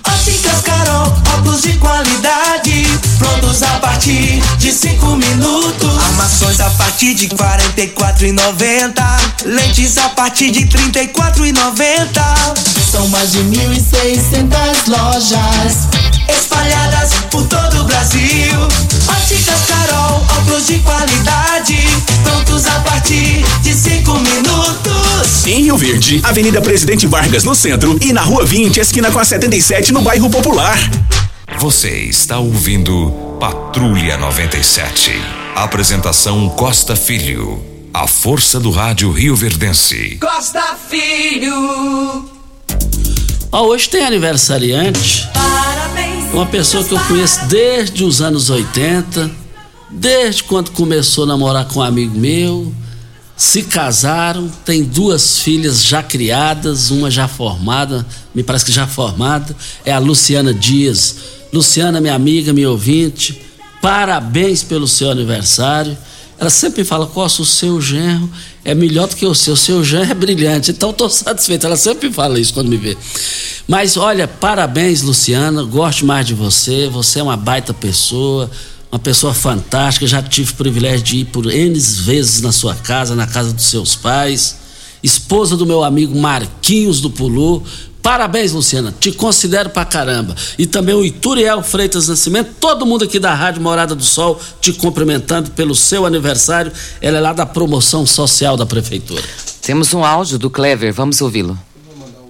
Óticas Carol, óculos de qualidade, prontos a partir de 5 minutos. Armações a partir de R$44,90, lentes a partir de R$34,90. São mais de 1.600 lojas espalhadas por todo o Brasil. Óticas Carol, óculos de qualidade, prontos a partir de 5 minutos. Em Rio Verde, Avenida Presidente Vargas no centro e na Rua 20, esquina com a 77, no bairro Popular. Você está ouvindo Patrulha 97. Apresentação Costa Filho. A força do rádio rioverdense. Costa Filho. Hoje tem aniversariante. Parabéns. Uma pessoa que eu conheço desde os anos 80, desde quando começou a namorar com um amigo meu, se casaram, tem duas filhas já criadas, uma já formada, me parece que já formada, é a Luciana Dias. Luciana, minha amiga, minha ouvinte, parabéns pelo seu aniversário. Ela sempre fala, Costa, o seu genro é melhor do que o seu. O seu genro é brilhante, então estou satisfeito. Ela sempre fala isso quando me vê. Mas olha, parabéns, Luciana, gosto mais de você. Você é uma baita pessoa, uma pessoa fantástica. Já tive o privilégio de ir por N vezes na sua casa, na casa dos seus pais. Esposa do meu amigo Marquinhos do Pulu. Parabéns, Luciana, te considero pra caramba. E também o Ituriel Freitas Nascimento, todo mundo aqui da Rádio Morada do Sol te cumprimentando pelo seu aniversário. Ela é lá da promoção social da prefeitura. Temos um áudio do Clever, vamos ouvi-lo. Mandar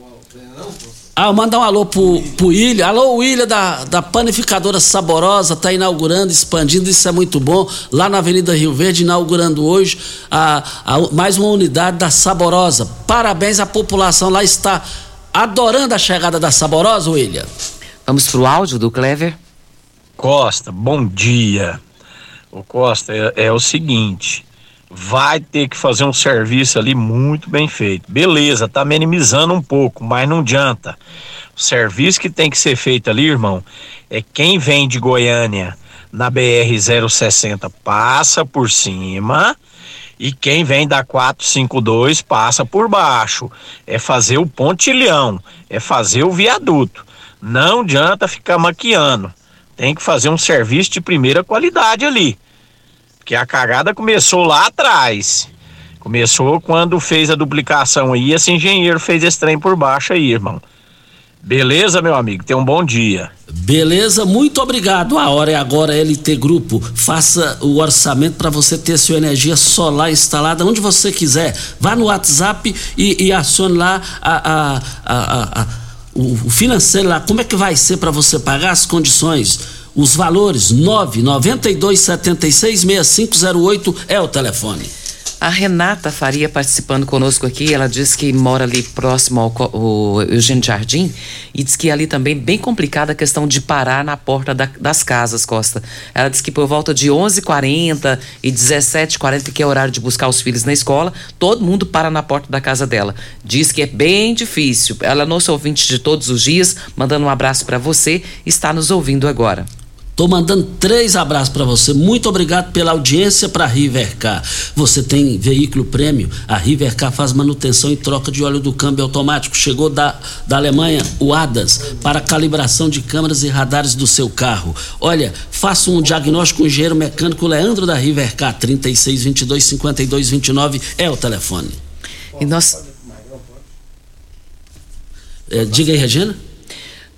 um alô pro Ilha. Alô, o Ilha da Panificadora Saborosa, tá inaugurando, expandindo, isso é muito bom. Lá na Avenida Rio Verde, inaugurando hoje mais uma unidade da Saborosa. Parabéns à população, lá está adorando a chegada da Saborosa, William. Vamos pro áudio do Clever. Costa, bom dia. O Costa, é o seguinte, vai ter que fazer um serviço ali muito bem feito. Beleza, tá minimizando um pouco, mas não adianta. O serviço que tem que ser feito ali, irmão, é quem vem de Goiânia na BR-060 passa por cima, e quem vem da 452 passa por baixo. É fazer o pontilhão, é fazer o viaduto. Não adianta ficar maquiando. Tem que fazer um serviço de primeira qualidade ali. Porque a cagada começou lá atrás. Começou quando fez a duplicação aí, esse engenheiro fez esse trem por baixo aí, irmão. Beleza, meu amigo? Tenha um bom dia. Beleza, muito obrigado. A hora é agora, LT Grupo. Faça o orçamento para você ter sua energia solar instalada onde você quiser. Vá no WhatsApp e acione lá o financeiro lá. Como é que vai ser para você pagar, as condições? Os valores, 992766508 é o telefone. A Renata Faria participando conosco aqui, ela diz que mora ali próximo ao Eugênio Jardim e diz que ali também bem complicada a questão de parar na porta das casas, Costa. Ela diz que por volta de 11h40 e 17h40, que é o horário de buscar os filhos na escola, todo mundo para na porta da casa dela. Diz que é bem difícil. Ela é nossa ouvinte de todos os dias, mandando um abraço para você, está nos ouvindo agora. Estou mandando 3 abraços para você. Muito obrigado pela audiência para a Rivercar. Você tem veículo prêmio? A Rivercar faz manutenção e troca de óleo do câmbio automático. Chegou da Alemanha, o ADAS, para calibração de câmeras e radares do seu carro. Olha, faça um diagnóstico com o engenheiro mecânico Leandro da Rivercar. 3622-5229 é o telefone. E nós... diga aí, Regina.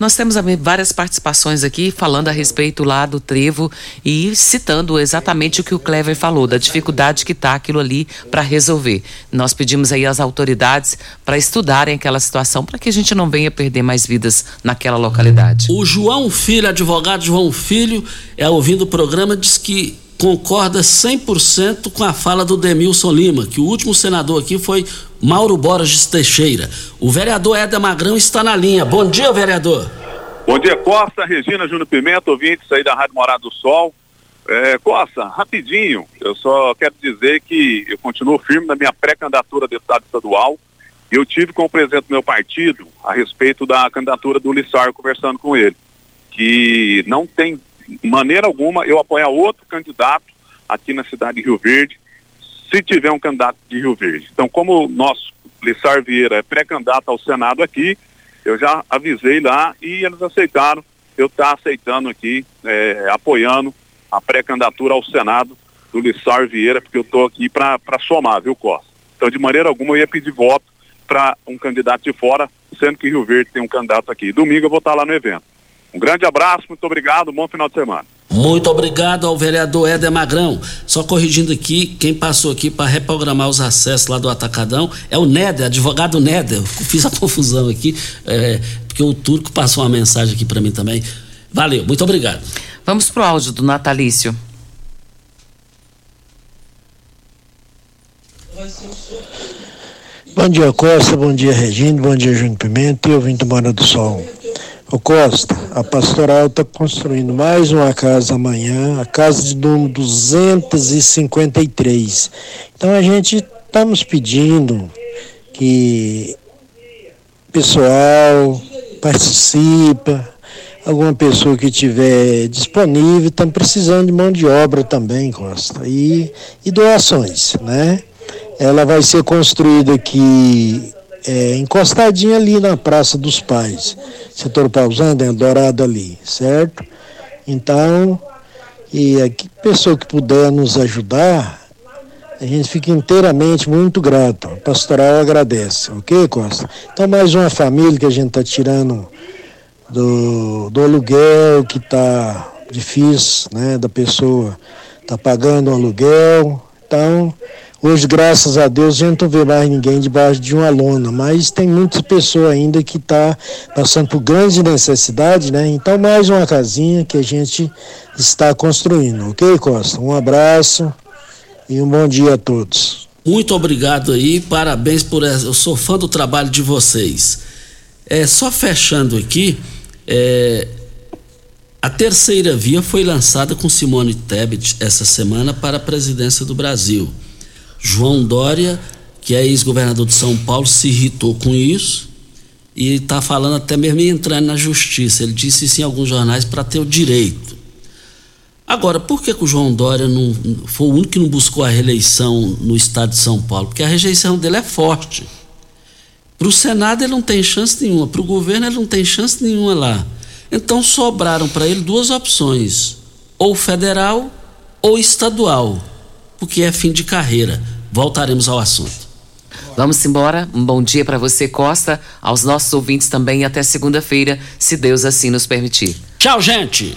Nós temos várias participações aqui falando a respeito lá do trevo e citando exatamente o que o Clever falou, da dificuldade que está aquilo ali para resolver. Nós pedimos aí às autoridades para estudarem aquela situação, para que a gente não venha perder mais vidas naquela localidade. O João Filho, advogado João Filho, ouvindo o programa, diz que concorda 100% com a fala do Demilson Lima, que o último senador aqui foi Mauro Borges Teixeira. O vereador Éder Magrão está na linha. Bom dia, vereador. Bom dia, Costa, Regina, Júnior Pimenta, ouvintes aí da Rádio Morada do Sol. Costa, rapidinho, eu só quero dizer que eu continuo firme na minha pré-candidatura a deputado estadual. Eu tive com o presidente do meu partido a respeito da candidatura do Lissar, conversando com ele, que não tem maneira alguma eu apoiar outro candidato aqui na cidade de Rio Verde, se tiver um candidato de Rio Verde. Então, como o nosso Lissar Vieira é pré-candidato ao Senado aqui, eu já avisei lá e eles aceitaram. Eu estou aceitando aqui, apoiando a pré-candidatura ao Senado do Lissar Vieira, porque eu estou aqui para somar, viu, Costa? Então, de maneira alguma, eu ia pedir voto para um candidato de fora, sendo que Rio Verde tem um candidato aqui. Domingo eu vou estar lá no evento. Um grande abraço, muito obrigado, bom final de semana. Muito obrigado ao vereador Éder Magrão. Só corrigindo aqui, quem passou aqui para reprogramar os acessos lá do Atacadão é o Néder, advogado Néder. Eu fiz a confusão aqui, porque o Turco passou uma mensagem aqui para mim também. Valeu, muito obrigado. Vamos pro áudio do Natalício. Bom dia, Costa, bom dia, Regina, bom dia, Júnior Pimenta e ouvinte do Morada do Sol. Ô Costa, a pastoral está construindo mais uma casa amanhã, a casa de número 253. Então a gente Estamos pedindo que o pessoal participa, alguma pessoa que tiver disponível, estamos precisando de mão de obra também, Costa, e doações, né? Ela vai ser construída aqui, encostadinha ali na Praça dos Pais, setor Pausando, Dourado ali, certo? Então, e a pessoa que puder nos ajudar, a gente fica inteiramente muito grato. A pastoral agradece, ok, Costa? Então, mais uma família que a gente está tirando do aluguel, que está difícil, né? Da pessoa está pagando o aluguel. Então, hoje, graças a Deus, a gente não vê mais ninguém debaixo de uma lona, mas tem muitas pessoas ainda que estão passando por grandes necessidades, né? Então, mais uma casinha que a gente está construindo, ok, Costa? Um abraço. E um bom dia a todos. Muito obrigado aí, parabéns por essa. Eu sou fã do trabalho de vocês. Só fechando aqui, a terceira via foi lançada com Simone Tebet essa semana para a presidência do Brasil. João Dória, que é ex-governador de São Paulo, se irritou com isso e está falando até mesmo em entrar na justiça. Ele disse isso em alguns jornais para ter o direito. Agora, por que o João Dória não foi o único que não buscou a reeleição no estado de São Paulo? Porque a rejeição dele é forte. Para o Senado ele não tem chance nenhuma, para o governo ele não tem chance nenhuma lá. Então sobraram para ele duas opções, ou federal ou estadual, porque é fim de carreira. Voltaremos ao assunto. Vamos embora, um bom dia para você, Costa, aos nossos ouvintes também, até segunda-feira, se Deus assim nos permitir. Tchau, gente!